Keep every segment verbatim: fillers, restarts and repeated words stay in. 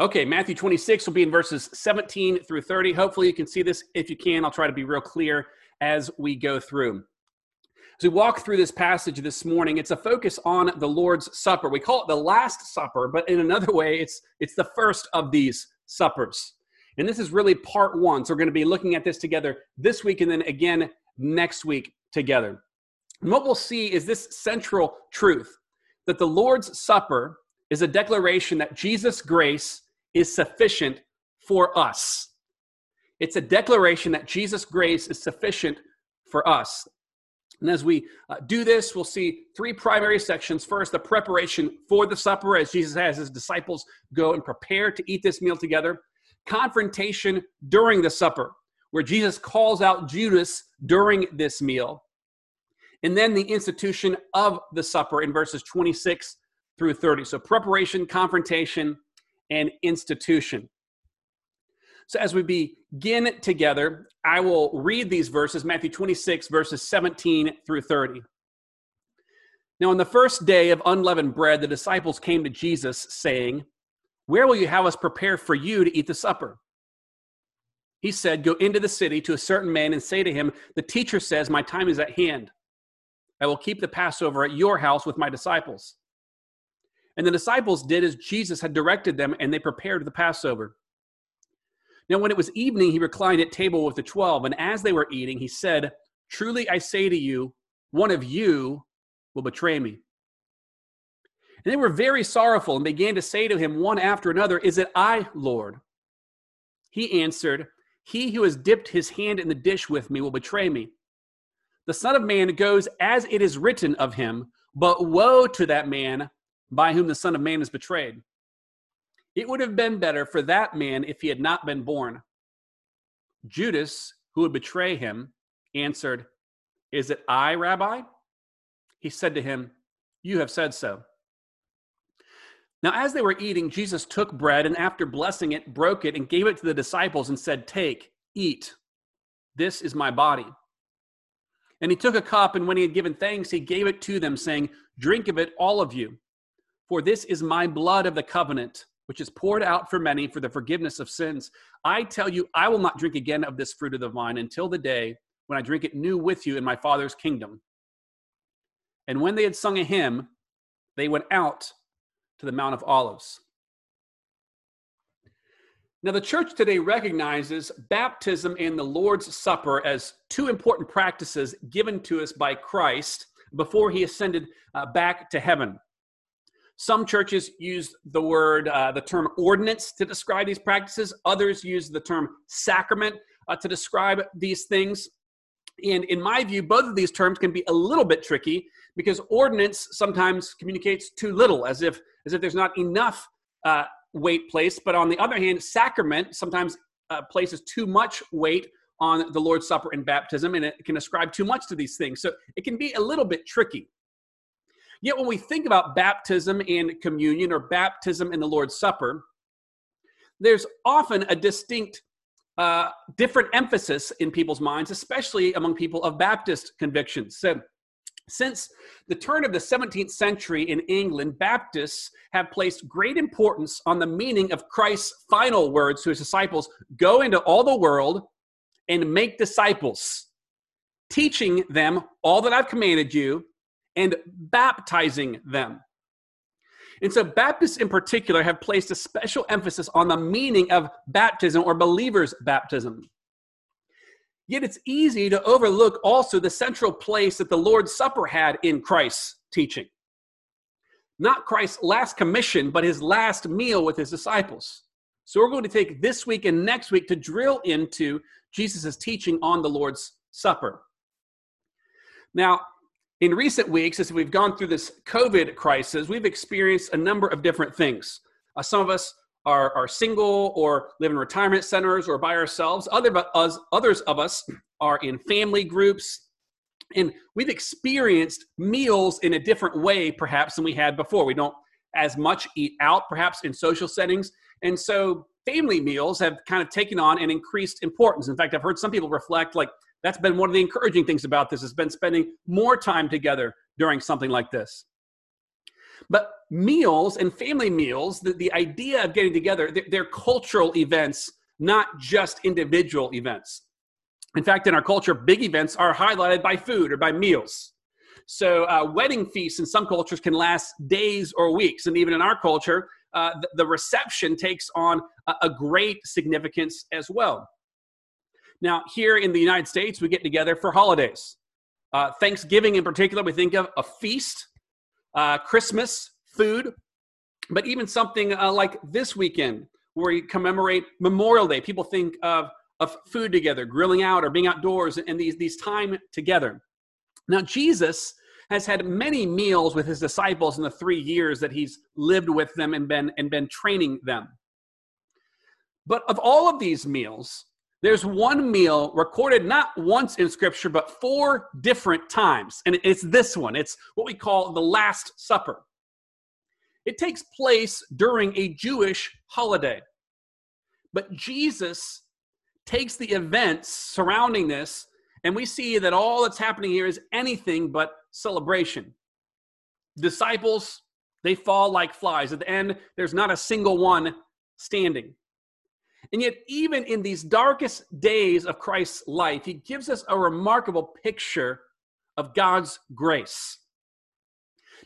Okay, Matthew twenty-six will be in verses seventeen through thirty. Hopefully you can see this. If you can, I'll try to be real clear as we go through. As we walk through this passage this morning, it's a focus on the Lord's Supper. We call it the Last Supper, but in another way, it's, it's the first of these suppers. And this is really part one. So we're going to be looking at this together this week and then again next week together. And what we'll see is this central truth, that the Lord's Supper is a declaration that Jesus' grace is sufficient for us. It's a declaration that Jesus' grace is sufficient for us. And as we uh, do this, we'll see three primary sections. First, the preparation for the supper, as Jesus has his disciples go and prepare to eat this meal together. Confrontation during the supper, where Jesus calls out Judas during this meal. And then the institution of the supper in verses twenty-six through thirty. So preparation, confrontation, and institution. So as we begin together, I will read these verses, Matthew twenty-six, verses seventeen through thirty. Now on the first day of unleavened bread, the disciples came to Jesus saying, "Where will you have us prepare for you to eat the supper?" He said, "Go into the city to a certain man and say to him, 'The teacher says, my time is at hand. I will keep the Passover at your house with my disciples.'" And the disciples did as Jesus had directed them, and they prepared the Passover. Now, when it was evening, he reclined at table with the twelve, and as they were eating, he said, "Truly I say to you, one of you will betray me." And they were very sorrowful and began to say to him one after another, "Is it I, Lord?" He answered, "He who has dipped his hand in the dish with me will betray me. The Son of Man goes as it is written of him, but woe to that man by whom the Son of Man is betrayed. It would have been better for that man if he had not been born." Judas, who would betray him, answered, "Is it I, Rabbi?" He said to him, "You have said so." Now, as they were eating, Jesus took bread and after blessing it, broke it and gave it to the disciples and said, "Take, eat. This is my body." And he took a cup, and when he had given thanks, he gave it to them, saying, "Drink of it, all of you, for this is my blood of the covenant, which is poured out for many for the forgiveness of sins. I tell you, I will not drink again of this fruit of the vine until the day when I drink it new with you in my Father's kingdom." And when they had sung a hymn, they went out to the Mount of Olives. Now, the church today recognizes baptism and the Lord's Supper as two important practices given to us by Christ before he ascended uh, back to heaven. Some churches use the word, uh, the term ordinance to describe these practices. Others use the term sacrament uh, to describe these things. And in my view, both of these terms can be a little bit tricky because ordinance sometimes communicates too little, as if as if there's not enough uh, weight placed. But on the other hand, sacrament sometimes uh, places too much weight on the Lord's Supper and baptism, and it can ascribe too much to these things. So it can be a little bit tricky. Yet when we think about baptism and communion, or baptism and the Lord's Supper, there's often a distinct, uh, different emphasis in people's minds, especially among people of Baptist convictions. So since the turn of the seventeenth century in England, Baptists have placed great importance on the meaning of Christ's final words to his disciples, "Go into all the world and make disciples, teaching them all that I've commanded you, and baptizing them." And so Baptists in particular have placed a special emphasis on the meaning of baptism, or believers' baptism. Yet it's easy to overlook also the central place that the Lord's Supper had in Christ's teaching. Not Christ's last commission, but his last meal with his disciples. So we're going to take this week and next week to drill into Jesus' teaching on the Lord's Supper. Now, in recent weeks, as we've gone through this COVID crisis, we've experienced a number of different things. Uh, some of us are, are single or live in retirement centers or by ourselves. Other, us, others of us are in family groups. And we've experienced meals in a different way, perhaps, than we had before. We don't as much eat out, perhaps, in social settings. And so family meals have kind of taken on an increased importance. In fact, I've heard some people reflect, like, that's been one of the encouraging things about this, has been spending more time together during something like this. But meals and family meals, the, the idea of getting together, they're, they're cultural events, not just individual events. In fact, in our culture, big events are highlighted by food or by meals. So uh, wedding feasts in some cultures can last days or weeks. And even in our culture, uh, the, the reception takes on a, a great significance as well. Now, here in the United States, we get together for holidays. Uh, Thanksgiving in particular, we think of a feast, uh, Christmas, food, but even something uh, like this weekend where we commemorate Memorial Day. People think of, of food together, grilling out or being outdoors, and these, these time together. Now, Jesus has had many meals with his disciples in the three years that he's lived with them and been, and been training them. But of all of these meals, there's one meal recorded not once in Scripture, but four different times. And it's this one. It's what we call the Last Supper. It takes place during a Jewish holiday. But Jesus takes the events surrounding this, and we see that all that's happening here is anything but celebration. Disciples, they fall like flies. At the end, there's not a single one standing. And yet, even in these darkest days of Christ's life, he gives us a remarkable picture of God's grace.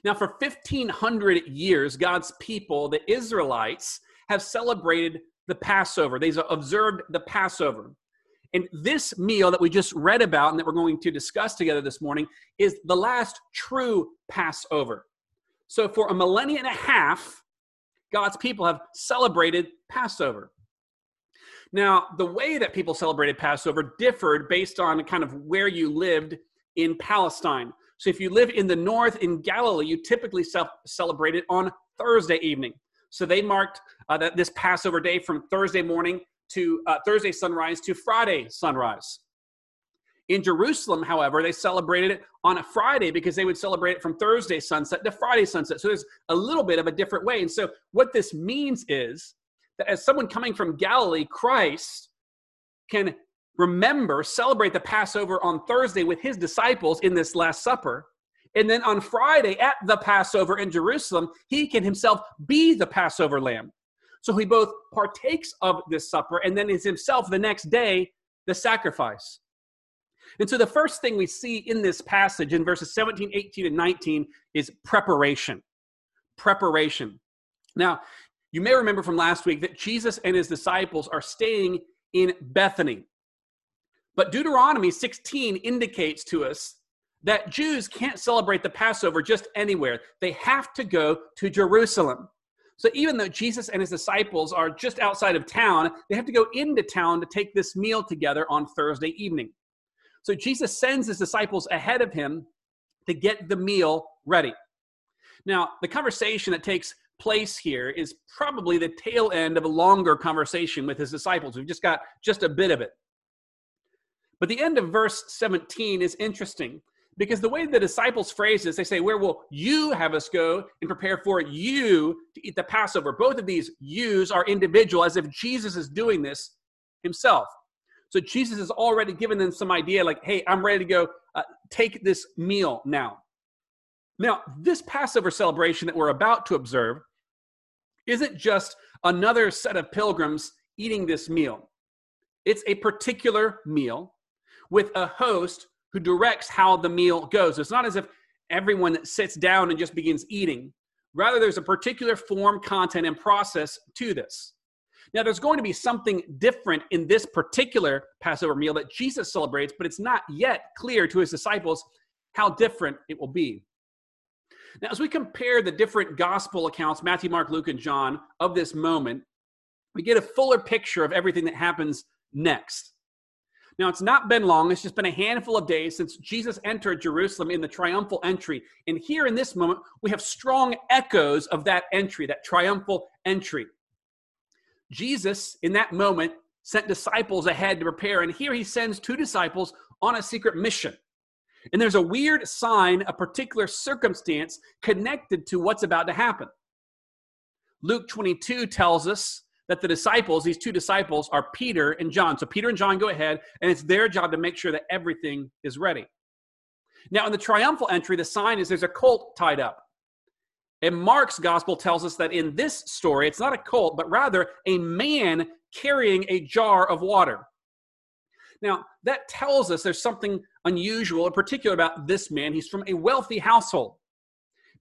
Now, for fifteen hundred years, God's people, the Israelites, have celebrated the Passover. They've observed the Passover. And this meal that we just read about and that we're going to discuss together this morning is the last true Passover. So for a millennia and a half, God's people have celebrated Passover. Now, the way that people celebrated Passover differed based on kind of where you lived in Palestine. So if you live in the north in Galilee, you typically celebrated on Thursday evening. So they marked uh, that this Passover day from Thursday morning to uh, Thursday sunrise to Friday sunrise. In Jerusalem, however, they celebrated it on a Friday because they would celebrate it from Thursday sunset to Friday sunset. So there's a little bit of a different way. And so what this means is that as someone coming from Galilee, Christ can remember, celebrate the Passover on Thursday with his disciples in this Last Supper. And then on Friday at the Passover in Jerusalem, he can himself be the Passover lamb. So he both partakes of this supper and then is himself the next day the sacrifice. And so the first thing we see in this passage in verses seventeen, eighteen, and nineteen is preparation. Preparation. Now, you may remember from last week that Jesus and his disciples are staying in Bethany. But Deuteronomy sixteen indicates to us that Jews can't celebrate the Passover just anywhere. They have to go to Jerusalem. So even though Jesus and his disciples are just outside of town, they have to go into town to take this meal together on Thursday evening. So Jesus sends his disciples ahead of him to get the meal ready. Now, the conversation that takes place here is probably the tail end of a longer conversation with his disciples. We've just got just a bit of it. But the end of verse seventeen is interesting because the way the disciples phrase this, they say, where will you have us go and prepare for you to eat the Passover? Both of these yous are individual, as if Jesus is doing this himself. So Jesus has already given them some idea like, hey, I'm ready to go uh, take this meal now. Now, this Passover celebration that we're about to observe isn't just another set of pilgrims eating this meal. It's a particular meal with a host who directs how the meal goes. It's not as if everyone sits down and just begins eating. Rather, there's a particular form, content, and process to this. Now, there's going to be something different in this particular Passover meal that Jesus celebrates, but it's not yet clear to his disciples how different it will be. Now, as we compare the different gospel accounts, Matthew, Mark, Luke, and John, of this moment, we get a fuller picture of everything that happens next. Now, it's not been long. It's just been a handful of days since Jesus entered Jerusalem in the triumphal entry. And here in this moment, we have strong echoes of that entry, that triumphal entry. Jesus, in that moment, sent disciples ahead to prepare. And here he sends two disciples on a secret mission. And there's a weird sign, a particular circumstance connected to what's about to happen. Luke twenty-two tells us that the disciples, these two disciples, are Peter and John. So Peter and John go ahead, and it's their job to make sure that everything is ready. Now, in the triumphal entry, the sign is there's a colt tied up. And Mark's gospel tells us that in this story, it's not a colt, but rather a man carrying a jar of water. Now, that tells us there's something unusual, in particular, about this man. He's from a wealthy household.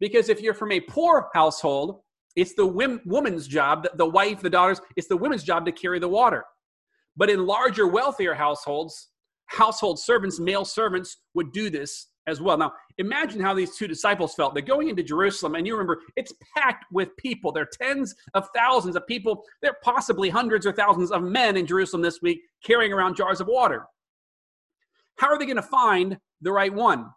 Because if you're from a poor household, it's the woman's job, the wife, the daughters, it's the woman's job to carry the water. But in larger, wealthier households, household servants, male servants, would do this as well. Now, imagine how these two disciples felt. They're going into Jerusalem, and you remember, it's packed with people. There are tens of thousands of people. There are possibly hundreds or thousands of men in Jerusalem this week carrying around jars of water. How are they going to find the right one?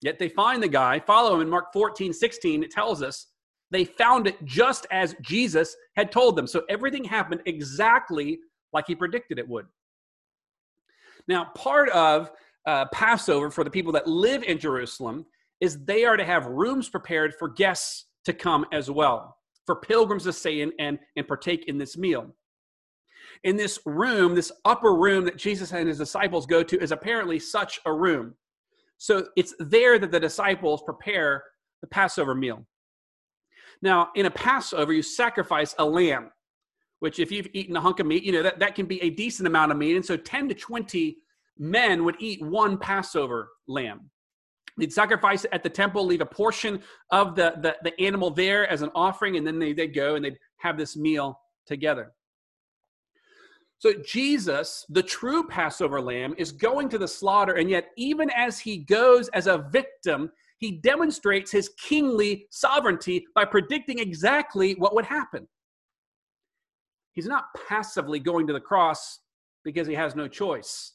Yet they find the guy, follow him. In Mark fourteen sixteen, it tells us, they found it just as Jesus had told them. So everything happened exactly like he predicted it would. Now, part of uh, Passover for the people that live in Jerusalem is they are to have rooms prepared for guests to come as well, for pilgrims to stay in and, and partake in this meal. In this room, this upper room that Jesus and his disciples go to is apparently such a room. So it's there that the disciples prepare the Passover meal. Now, in a Passover, you sacrifice a lamb, which if you've eaten a hunk of meat, you know, that, that can be a decent amount of meat. And so ten to twenty men would eat one Passover lamb. They'd sacrifice it at the temple, leave a portion of the, the, the animal there as an offering, and then they, they'd go and they'd have this meal together. So Jesus, the true Passover lamb, is going to the slaughter, and yet even as he goes as a victim, he demonstrates his kingly sovereignty by predicting exactly what would happen. He's not passively going to the cross because he has no choice.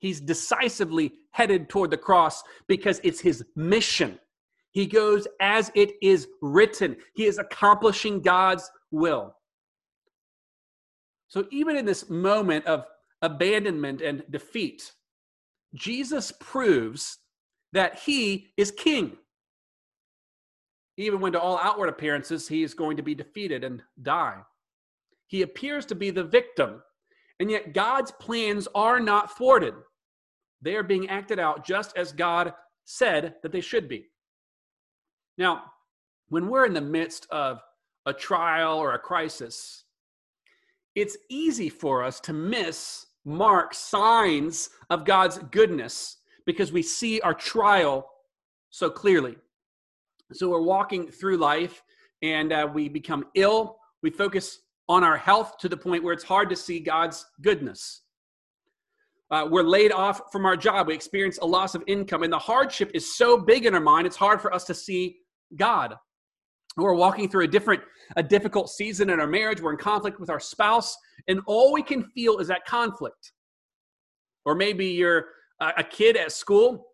He's decisively headed toward the cross because it's his mission. He goes as it is written. He is accomplishing God's will. So even in this moment of abandonment and defeat, Jesus proves that he is king, even when to all outward appearances he is going to be defeated and die. He appears to be the victim, and yet God's plans are not thwarted. They are being acted out just as God said that they should be. Now, when we're in the midst of a trial or a crisis, it's easy for us to miss mark signs of God's goodness because we see our trial so clearly. So we're walking through life and uh, we become ill. We focus on our health to the point where it's hard to see God's goodness. Uh, we're laid off from our job. We experience a loss of income, and the hardship is so big in our mind, it's hard for us to see God. We're walking through a different, a difficult season in our marriage. We're in conflict with our spouse, and all we can feel is that conflict. Or maybe you're a kid at school,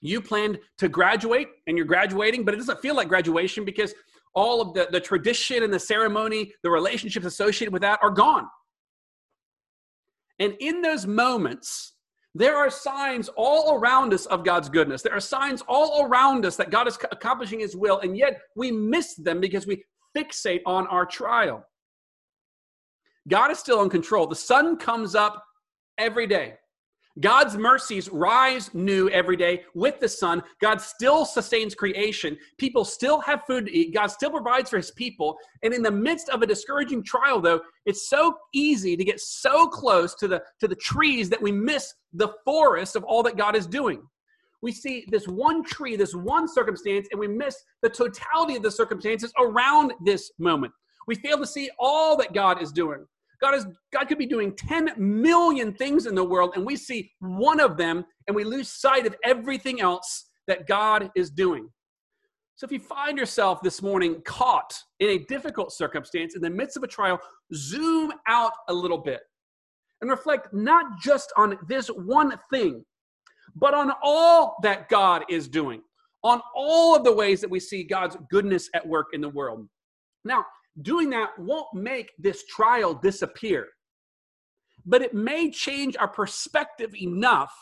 you planned to graduate and you're graduating, but it doesn't feel like graduation because all of the, the tradition and the ceremony, the relationships associated with that are gone. And in those moments, there are signs all around us of God's goodness. There are signs all around us that God is accomplishing his will, and yet we miss them because we fixate on our trial. God is still in control. The sun comes up every day. God's mercies rise new every day with the sun. God still sustains creation. People still have food to eat. God still provides for his people. And in the midst of a discouraging trial, though, it's so easy to get so close to the, to the trees that we miss the forest of all that God is doing. We see this one tree, this one circumstance, and we miss the totality of the circumstances around this moment. We fail to see all that God is doing. God is God could be doing ten million things in the world, and we see one of them, and we lose sight of everything else that God is doing. So if you find yourself this morning caught in a difficult circumstance in the midst of a trial, zoom out a little bit and reflect not just on this one thing, but on all that God is doing, on all of the ways that we see God's goodness at work in the world. Now, doing that won't make this trial disappear, but it may change our perspective enough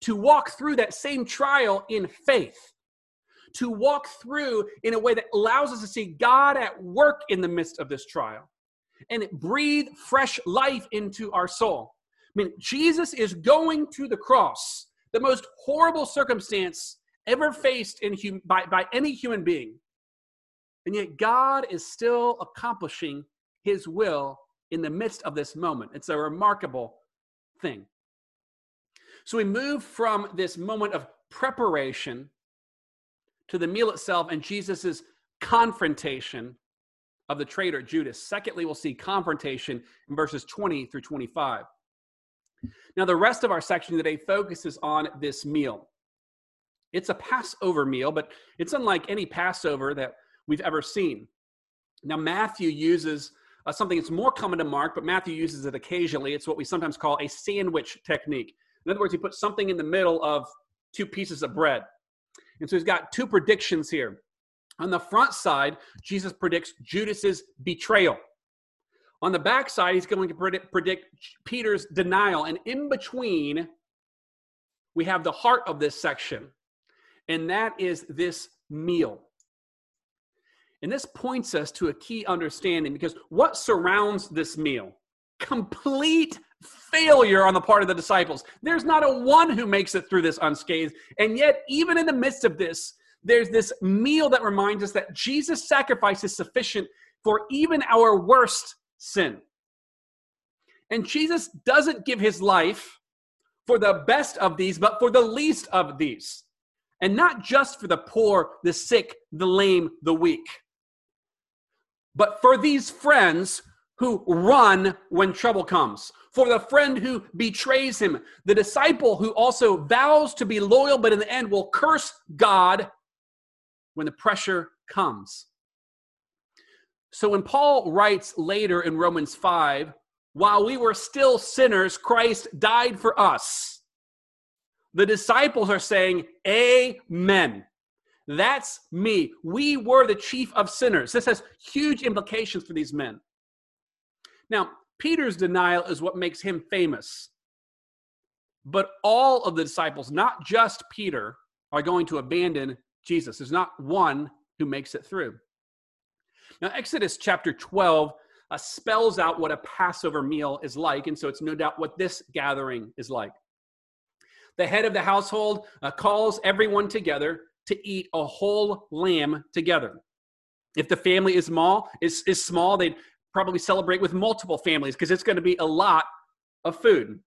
to walk through that same trial in faith, to walk through in a way that allows us to see God at work in the midst of this trial and breathe fresh life into our soul. I mean, Jesus is going to the cross, the most horrible circumstance ever faced in hum by, by any human being. And yet God is still accomplishing his will in the midst of this moment. It's a remarkable thing. So we move from this moment of preparation to the meal itself and Jesus's confrontation of the traitor Judas. Secondly, we'll see confrontation in verses twenty through twenty-five. Now, the rest of our section today focuses on this meal. It's a Passover meal, but it's unlike any Passover that we've ever seen. Now, Matthew uses uh, something that's more common to Mark, but Matthew uses it occasionally. It's what we sometimes call a sandwich technique. In other words, he puts something in the middle of two pieces of bread. And so he's got two predictions here. On the front side, Jesus predicts Judas's betrayal. On the back side, he's going to predict, predict Peter's denial. And in between, we have the heart of this section, and that is this meal. And this points us to a key understanding, because what surrounds this meal? Complete failure on the part of the disciples. There's not a one who makes it through this unscathed. And yet, even in the midst of this, there's this meal that reminds us that Jesus' sacrifice is sufficient for even our worst sin. And Jesus doesn't give his life for the best of these, but for the least of these. And not just for the poor, the sick, the lame, the weak, but for these friends who run when trouble comes, for the friend who betrays him, the disciple who also vows to be loyal, but in the end will curse God when the pressure comes. So when Paul writes later in Romans five, while we were still sinners, Christ died for us, the disciples are saying, amen. That's me. We were the chief of sinners. This has huge implications for these men. Now, Peter's denial is what makes him famous. But all of the disciples, not just Peter, are going to abandon Jesus. There's not one who makes it through. Now, Exodus chapter twelve uh, spells out what a Passover meal is like, and so it's no doubt what this gathering is like. The head of the household uh, calls everyone together to eat a whole lamb together. If the family is small, is, is small, they'd probably celebrate with multiple families because it's going to be a lot of food.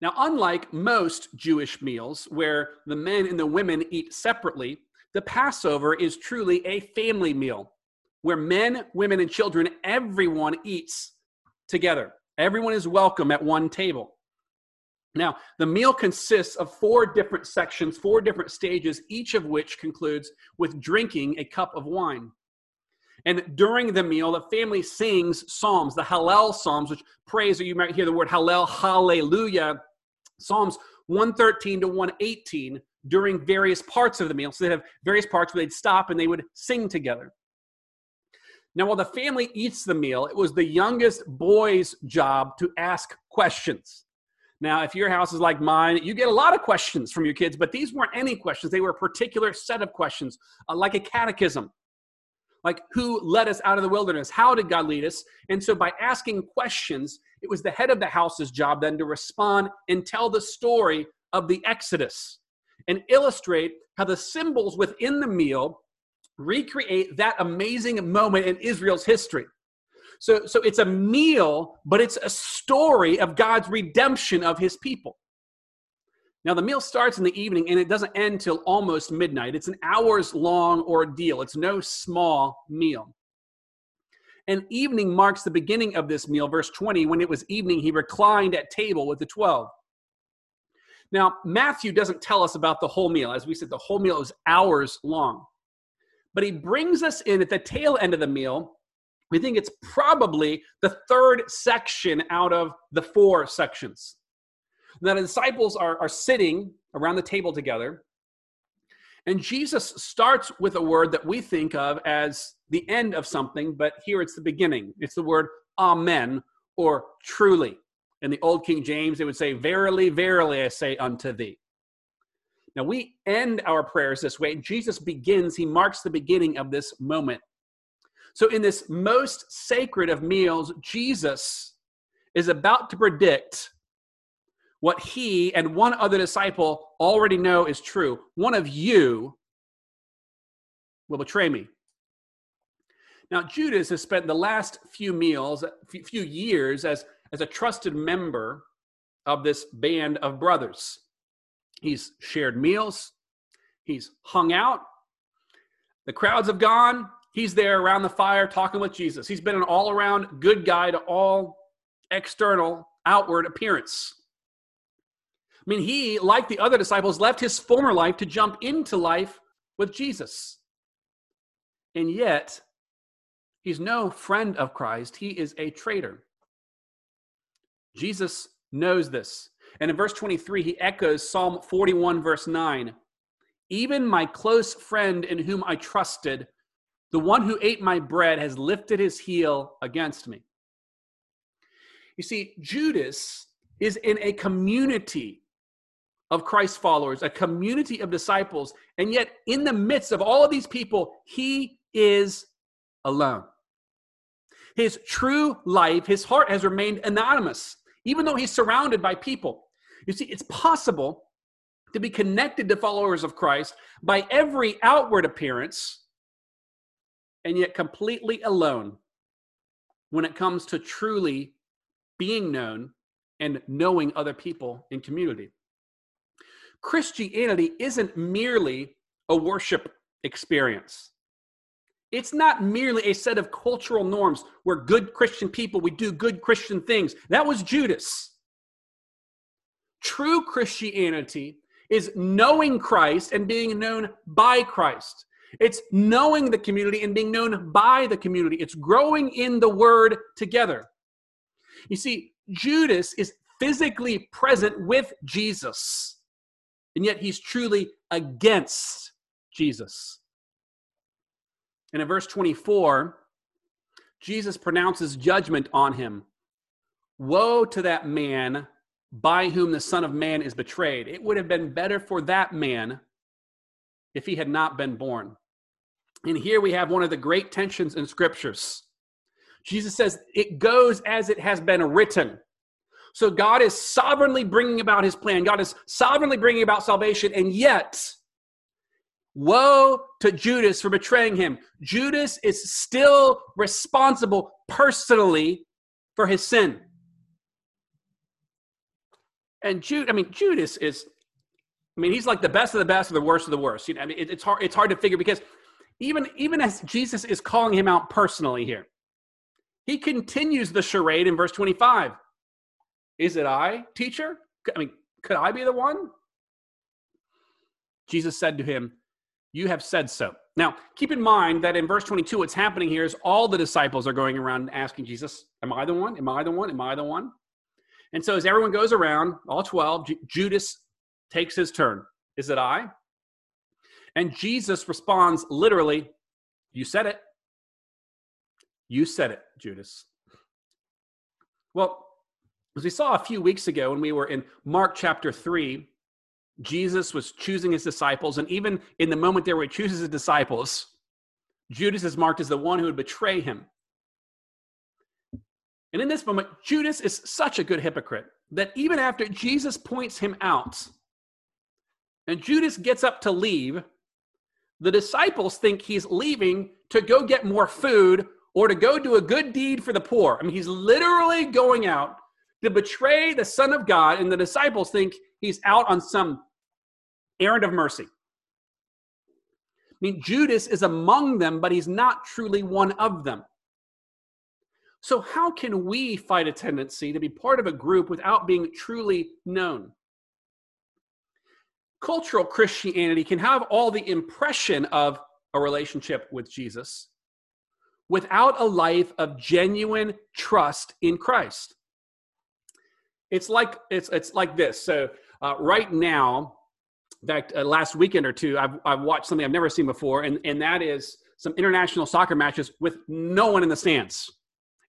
Now, unlike most Jewish meals where the men and the women eat separately, the Passover is truly a family meal where men, women, and children, everyone eats together. Everyone is welcome at one table. Now, the meal consists of four different sections, four different stages, each of which concludes with drinking a cup of wine. And during the meal, the family sings psalms, the Hallel psalms, which praise, or you might hear the word Hallel, hallelujah, Psalms one thirteen to one eighteen during various parts of the meal. So they'd have various parts where they'd stop and they would sing together. Now, while the family eats the meal, it was the youngest boy's job to ask questions. Now, if your house is like mine, you get a lot of questions from your kids, but these weren't any questions. They were a particular set of questions, uh, like a catechism, like who led us out of the wilderness? How did God lead us? And so by asking questions, it was the head of the house's job then to respond and tell the story of the Exodus and illustrate how the symbols within the meal recreate that amazing moment in Israel's history. So, so it's a meal, but it's a story of God's redemption of his people. Now, the meal starts in the evening, and it doesn't end till almost midnight. It's an hours-long ordeal. It's no small meal. And evening marks the beginning of this meal. Verse twenty, when it was evening, he reclined at table with the twelve. Now, Matthew doesn't tell us about the whole meal. As we said, the whole meal is hours long. But he brings us in at the tail end of the meal. We think it's probably the third section out of the four sections. Now, the disciples are, are sitting around the table together, and Jesus starts with a word that we think of as the end of something, but here it's the beginning. It's the word amen, or truly. In the old King James, they would say, verily, verily, I say unto thee. Now, we end our prayers this way, and Jesus begins, he marks the beginning of this moment. So in this most sacred of meals, Jesus is about to predict what he and one other disciple already know is true. One of you will betray me. Now, Judas has spent the last few meals, few years as, as a trusted member of this band of brothers. He's shared meals. He's hung out. The crowds have gone. He's there around the fire talking with Jesus. He's been an all-around good guy to all external, outward appearance. I mean, he, like the other disciples, left his former life to jump into life with Jesus. And yet, he's no friend of Christ. He is a traitor. Jesus knows this. And in verse twenty-three, he echoes Psalm forty-one, verse nine. Even my close friend in whom I trusted, the one who ate my bread, has lifted his heel against me. You see, Judas is in a community of Christ followers, a community of disciples, and yet in the midst of all of these people, he is alone. His true life, his heart has remained anonymous, even though he's surrounded by people. You see, it's possible to be connected to followers of Christ by every outward appearance, and yet completely alone when it comes to truly being known and knowing other people in community. Christianity isn't merely a worship experience. It's not merely a set of cultural norms where good Christian people, we do good Christian things. That was Judas. True Christianity is knowing Christ and being known by Christ. It's knowing the community and being known by the community. It's growing in the word together. You see, Judas is physically present with Jesus, and yet he's truly against Jesus. And in verse twenty-four, Jesus pronounces judgment on him. Woe to that man by whom the Son of Man is betrayed. It would have been better for that man if he had not been born. And here we have one of the great tensions in scriptures. Jesus says, it goes as it has been written. So God is sovereignly bringing about his plan. God is sovereignly bringing about salvation. And yet, woe to Judas for betraying him. Judas is still responsible personally for his sin. And Jude, I mean, Judas is, I mean, he's like the best of the best or the worst of the worst. You know, I mean, it, it's hard, it's hard to figure because even, even as Jesus is calling him out personally here, he continues the charade in verse twenty-five. Is it I, teacher? I mean, could I be the one? Jesus said to him, you have said so. Now, keep in mind that in verse twenty-two, what's happening here is all the disciples are going around and asking Jesus, am I the one? Am I the one? Am I the one? And so as everyone goes around, all twelve, J- Judas takes his turn. Is it I? And Jesus responds literally, you said it. You said it, Judas. Well, as we saw a few weeks ago when we were in Mark chapter three, Jesus was choosing his disciples, and even in the moment there where he chooses his disciples, Judas is marked as the one who would betray him. And in this moment, Judas is such a good hypocrite that even after Jesus points him out, and Judas gets up to leave, the disciples think he's leaving to go get more food or to go do a good deed for the poor. I mean, he's literally going out to betray the Son of God, and the disciples think he's out on some errand of mercy. I mean, Judas is among them, but he's not truly one of them. So how can we fight a tendency to be part of a group without being truly known? Cultural Christianity can have all the impression of a relationship with Jesus without a life of genuine trust in Christ. It's like it's it's like this. So uh, right now, in fact, uh, last weekend or two, I've I've watched something I've never seen before, and, and that is some international soccer matches with no one in the stands,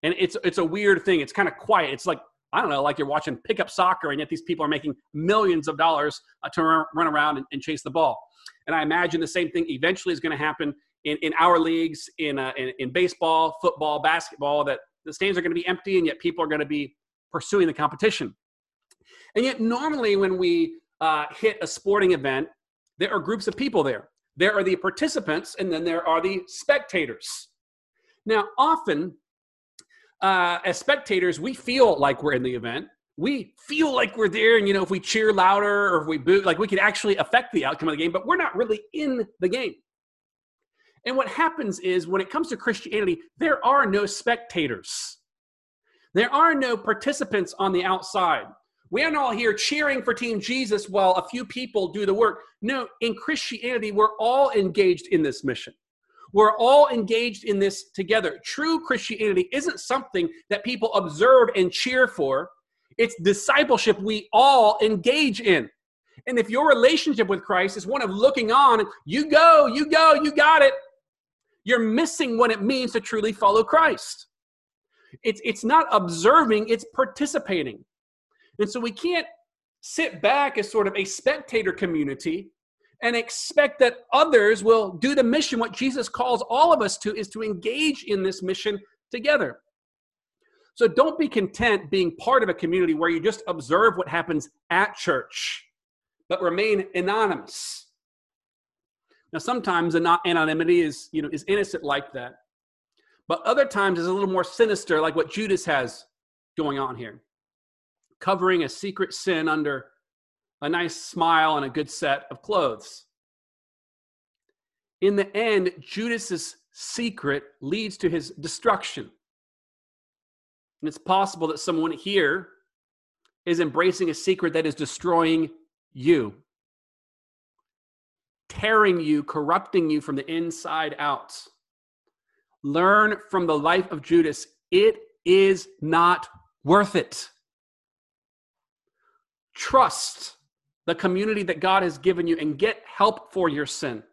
and it's it's a weird thing. It's kind of quiet. It's like, I don't know, like you're watching pickup soccer, and yet these people are making millions of dollars uh, to run, run around and, and chase the ball. And I imagine the same thing eventually is going to happen in, in our leagues, in, uh, in in baseball, football, basketball, that the stands are going to be empty, and yet people are going to be pursuing the competition. And yet normally when we uh, hit a sporting event, there are groups of people there. There are the participants, and then there are the spectators. Now, often, uh, as spectators, we feel like we're in the event. We feel like we're there, and, you know, if we cheer louder or if we boo, like we could actually affect the outcome of the game, but we're not really in the game. And what happens is when it comes to Christianity, there are no spectators. There are no participants on the outside. We aren't all here cheering for Team Jesus while a few people do the work. No, in Christianity, we're all engaged in this mission. We're all engaged in this together. True Christianity isn't something that people observe and cheer for. It's discipleship we all engage in. And if your relationship with Christ is one of looking on, you go, you go, you got it, you're missing what it means to truly follow Christ. It's, it's not observing, it's participating. And so we can't sit back as sort of a spectator community and expect that others will do the mission. What Jesus calls all of us to is to engage in this mission together. So don't be content being part of a community where you just observe what happens at church, but remain anonymous. Now, sometimes anonymity is, you know, is innocent like that, but other times it's a little more sinister, like what Judas has going on here, covering a secret sin under a nice smile and a good set of clothes. In the end, Judas's secret leads to his destruction. And it's possible that someone here is embracing a secret that is destroying you, tearing you, corrupting you from the inside out. Learn from the life of Judas. It is not worth it. Trust the community that God has given you and get help for your sin.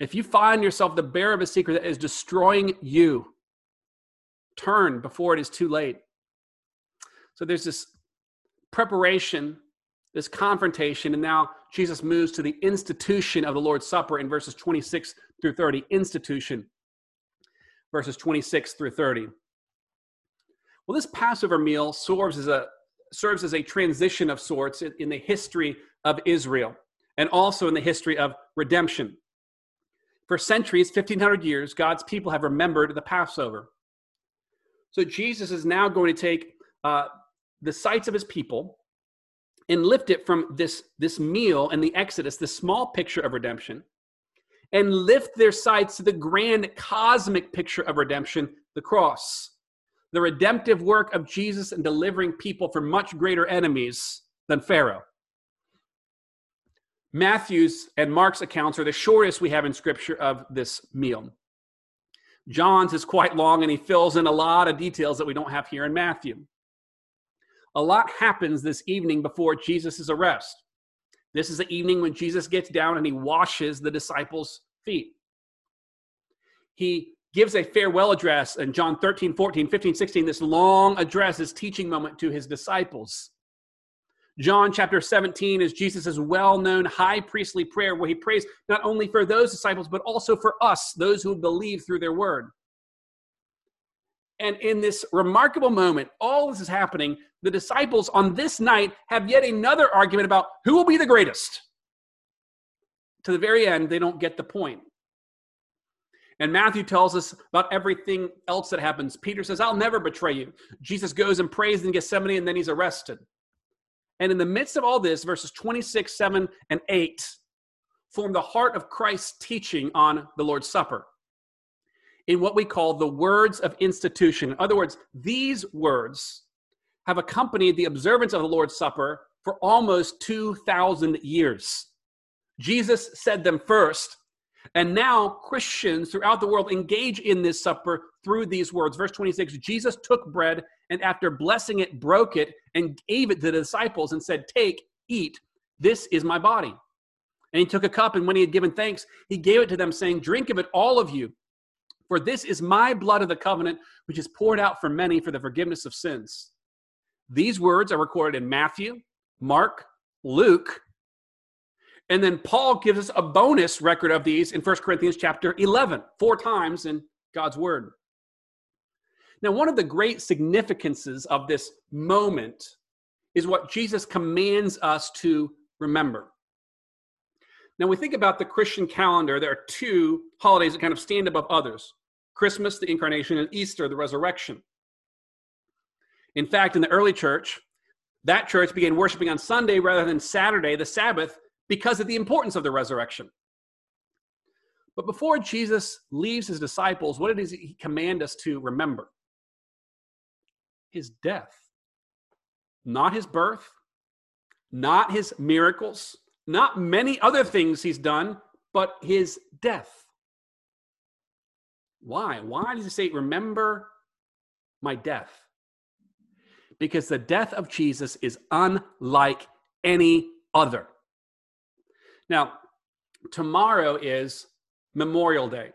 If you find yourself the bearer of a secret that is destroying you, turn before it is too late. So there's this preparation, this confrontation, and now Jesus moves to the institution of the Lord's Supper in verses twenty-six through thirty. Institution, verses twenty-six through thirty. Well, this Passover meal serves as a, serves as a transition of sorts in, in the history of Israel and also in the history of redemption. For centuries, fifteen hundred years, God's people have remembered the Passover. So Jesus is now going to take uh, the sights of his people and lift it from this, this meal in the Exodus, this small picture of redemption, and lift their sights to the grand cosmic picture of redemption, the cross, the redemptive work of Jesus in delivering people from much greater enemies than Pharaoh. Matthew's and Mark's accounts are the shortest we have in Scripture of this meal. John's is quite long, and he fills in a lot of details that we don't have here in Matthew. A lot happens this evening before Jesus' arrest. This is the evening when Jesus gets down and he washes the disciples' feet. He gives a farewell address in John thirteen, fourteen, fifteen, sixteen, this long address, this teaching moment to his disciples. John chapter seventeen is Jesus' well-known high priestly prayer where he prays not only for those disciples, but also for us, those who believe through their word. And in this remarkable moment, all this is happening, the disciples on this night have yet another argument about who will be the greatest. To the very end, they don't get the point. And Matthew tells us about everything else that happens. Peter says, "I'll never betray you." Jesus goes and prays in Gethsemane, and then he's arrested. And in the midst of all this, verses twenty-six, seven, and eight form the heart of Christ's teaching on the Lord's Supper in what we call the words of institution. In other words, these words have accompanied the observance of the Lord's Supper for almost two thousand years. Jesus said them first, and now Christians throughout the world engage in this supper through these words. Verse twenty-six, Jesus took bread and after blessing it, broke it and gave it to the disciples and said, "Take, eat, this is my body." And he took a cup, and when he had given thanks, he gave it to them, saying, "Drink of it, all of you, for this is my blood of the covenant, which is poured out for many for the forgiveness of sins." These words are recorded in Matthew, Mark, Luke, and then Paul gives us a bonus record of these in First Corinthians chapter eleven, four times in God's word. Now, one of the great significances of this moment is what Jesus commands us to remember. Now, when we think about the Christian calendar, there are two holidays that kind of stand above others: Christmas, the incarnation, and Easter, the resurrection. In fact, in the early church, that church began worshiping on Sunday rather than Saturday, the Sabbath, because of the importance of the resurrection. But before Jesus leaves his disciples, what does he command us to remember? His death. Not his birth, not his miracles, not many other things he's done, but his death. Why? Why does he say, remember my death? Because the death of Jesus is unlike any other. Now, tomorrow is Memorial Day,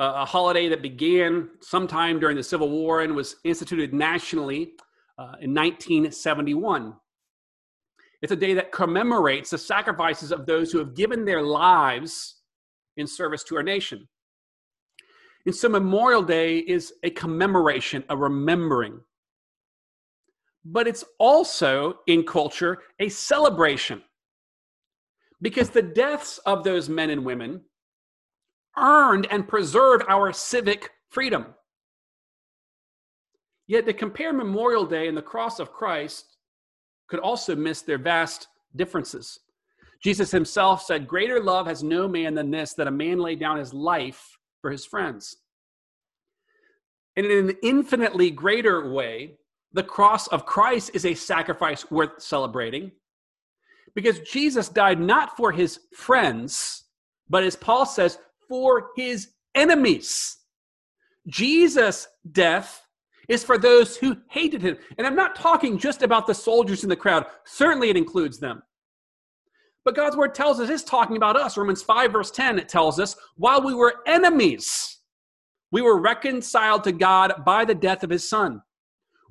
a holiday that began sometime during the Civil War and was instituted nationally uh, in nineteen seventy-one. It's a day that commemorates the sacrifices of those who have given their lives in service to our nation. And so Memorial Day is a commemoration, a remembering. But it's also, in culture, a celebration, because the deaths of those men and women earned and preserved our civic freedom. Yet to compare Memorial Day and the cross of Christ could also miss their vast differences. Jesus himself said, "Greater love has no man than this, that a man lay down his life for his friends." And in an infinitely greater way, the cross of Christ is a sacrifice worth celebrating, because Jesus died not for his friends, but as Paul says, for his enemies. Jesus' death is for those who hated him. And I'm not talking just about the soldiers in the crowd. Certainly it includes them. But God's word tells us, it's talking about us. Romans five, verse ten, it tells us, while we were enemies, we were reconciled to God by the death of his son.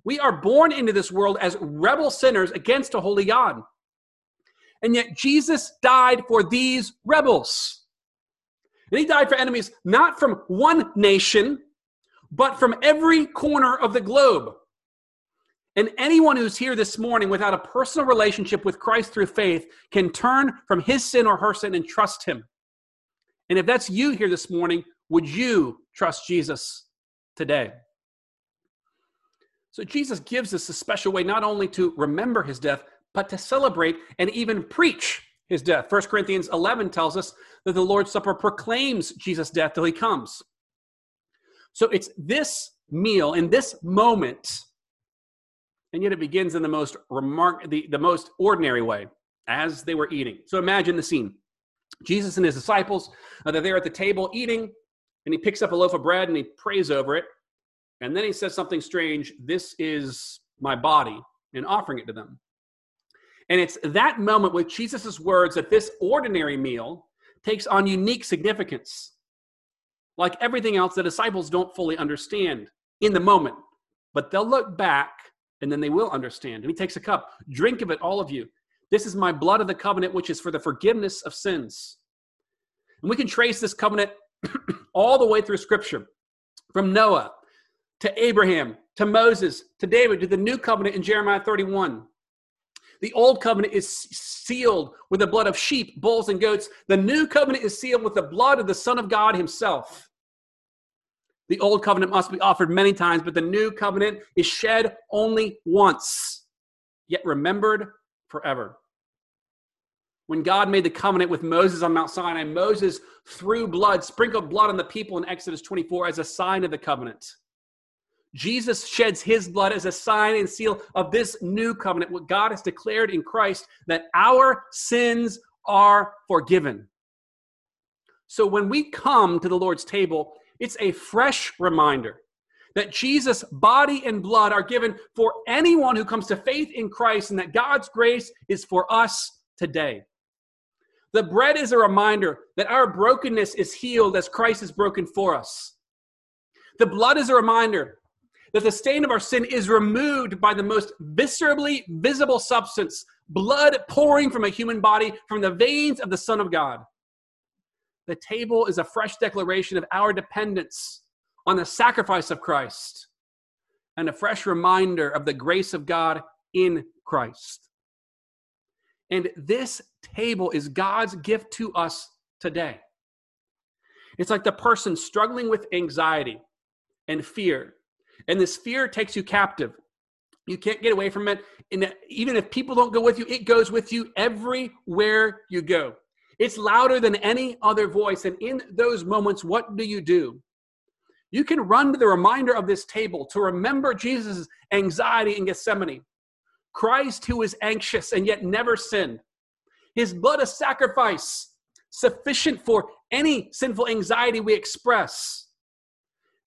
We are born into this world as rebel sinners against a holy God. And yet Jesus died for these rebels. And he died for enemies not from one nation, but from every corner of the globe. And anyone who's here this morning without a personal relationship with Christ through faith can turn from his sin or her sin and trust him. And if that's you here this morning, would you trust Jesus today? So Jesus gives us a special way not only to remember his death, but to celebrate and even preach his death. First Corinthians eleven tells us that the Lord's Supper proclaims Jesus' death till he comes. So it's this meal in this moment, and yet it begins in the most remark the, the most ordinary way, as they were eating. So imagine the scene. Jesus and his disciples, uh, they're there at the table eating, and he picks up a loaf of bread and he prays over it, and then he says something strange: "This is my body," and offering it to them. And it's that moment with Jesus' words that this ordinary meal takes on unique significance. Like everything else, the disciples don't fully understand in the moment, but they'll look back and then they will understand. And he takes a cup. "Drink of it, all of you. This is my blood of the covenant, which is for the forgiveness of sins." And we can trace this covenant all the way through Scripture, from Noah to Abraham to Moses to David to the new covenant in Jeremiah thirty-one. The old covenant is sealed with the blood of sheep, bulls, and goats. The new covenant is sealed with the blood of the Son of God himself. The old covenant must be offered many times, but the new covenant is shed only once, yet remembered forever. When God made the covenant with Moses on Mount Sinai, Moses threw blood, sprinkled blood on the people in Exodus twenty-four as a sign of the covenant. Jesus sheds his blood as a sign and seal of this new covenant, what God has declared in Christ, that our sins are forgiven. So when we come to the Lord's table, it's a fresh reminder that Jesus' body and blood are given for anyone who comes to faith in Christ, and that God's grace is for us today. The bread is a reminder that our brokenness is healed as Christ is broken for us. The blood is a reminder that the stain of our sin is removed by the most viscerally visible substance, blood pouring from a human body, from the veins of the Son of God. The table is a fresh declaration of our dependence on the sacrifice of Christ, and a fresh reminder of the grace of God in Christ. And this table is God's gift to us today. It's like the person struggling with anxiety and fear. And this fear takes you captive. You can't get away from it. And even if people don't go with you, it goes with you everywhere you go. It's louder than any other voice. And in those moments, what do you do? You can run to the reminder of this table to remember Jesus' anxiety in Gethsemane. Christ, who is anxious and yet never sinned. His blood a sacrifice sufficient for any sinful anxiety we express.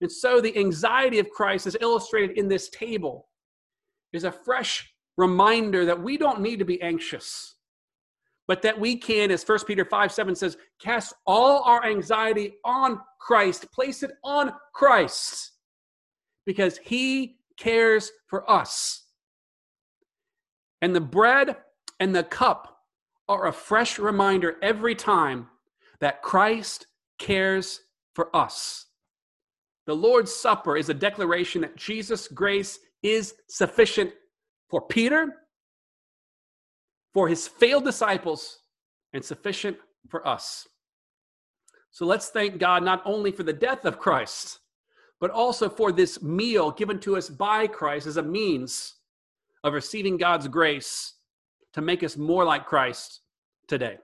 And so the anxiety of Christ is illustrated in this table. Is a fresh reminder that we don't need to be anxious, but that we can, as First Peter five seven says, cast all our anxiety on Christ, place it on Christ, because he cares for us. And the bread and the cup are a fresh reminder every time that Christ cares for us. The Lord's Supper is a declaration that Jesus' grace is sufficient for Peter, for his failed disciples, and sufficient for us. So let's thank God not only for the death of Christ, but also for this meal given to us by Christ as a means of receiving God's grace to make us more like Christ today.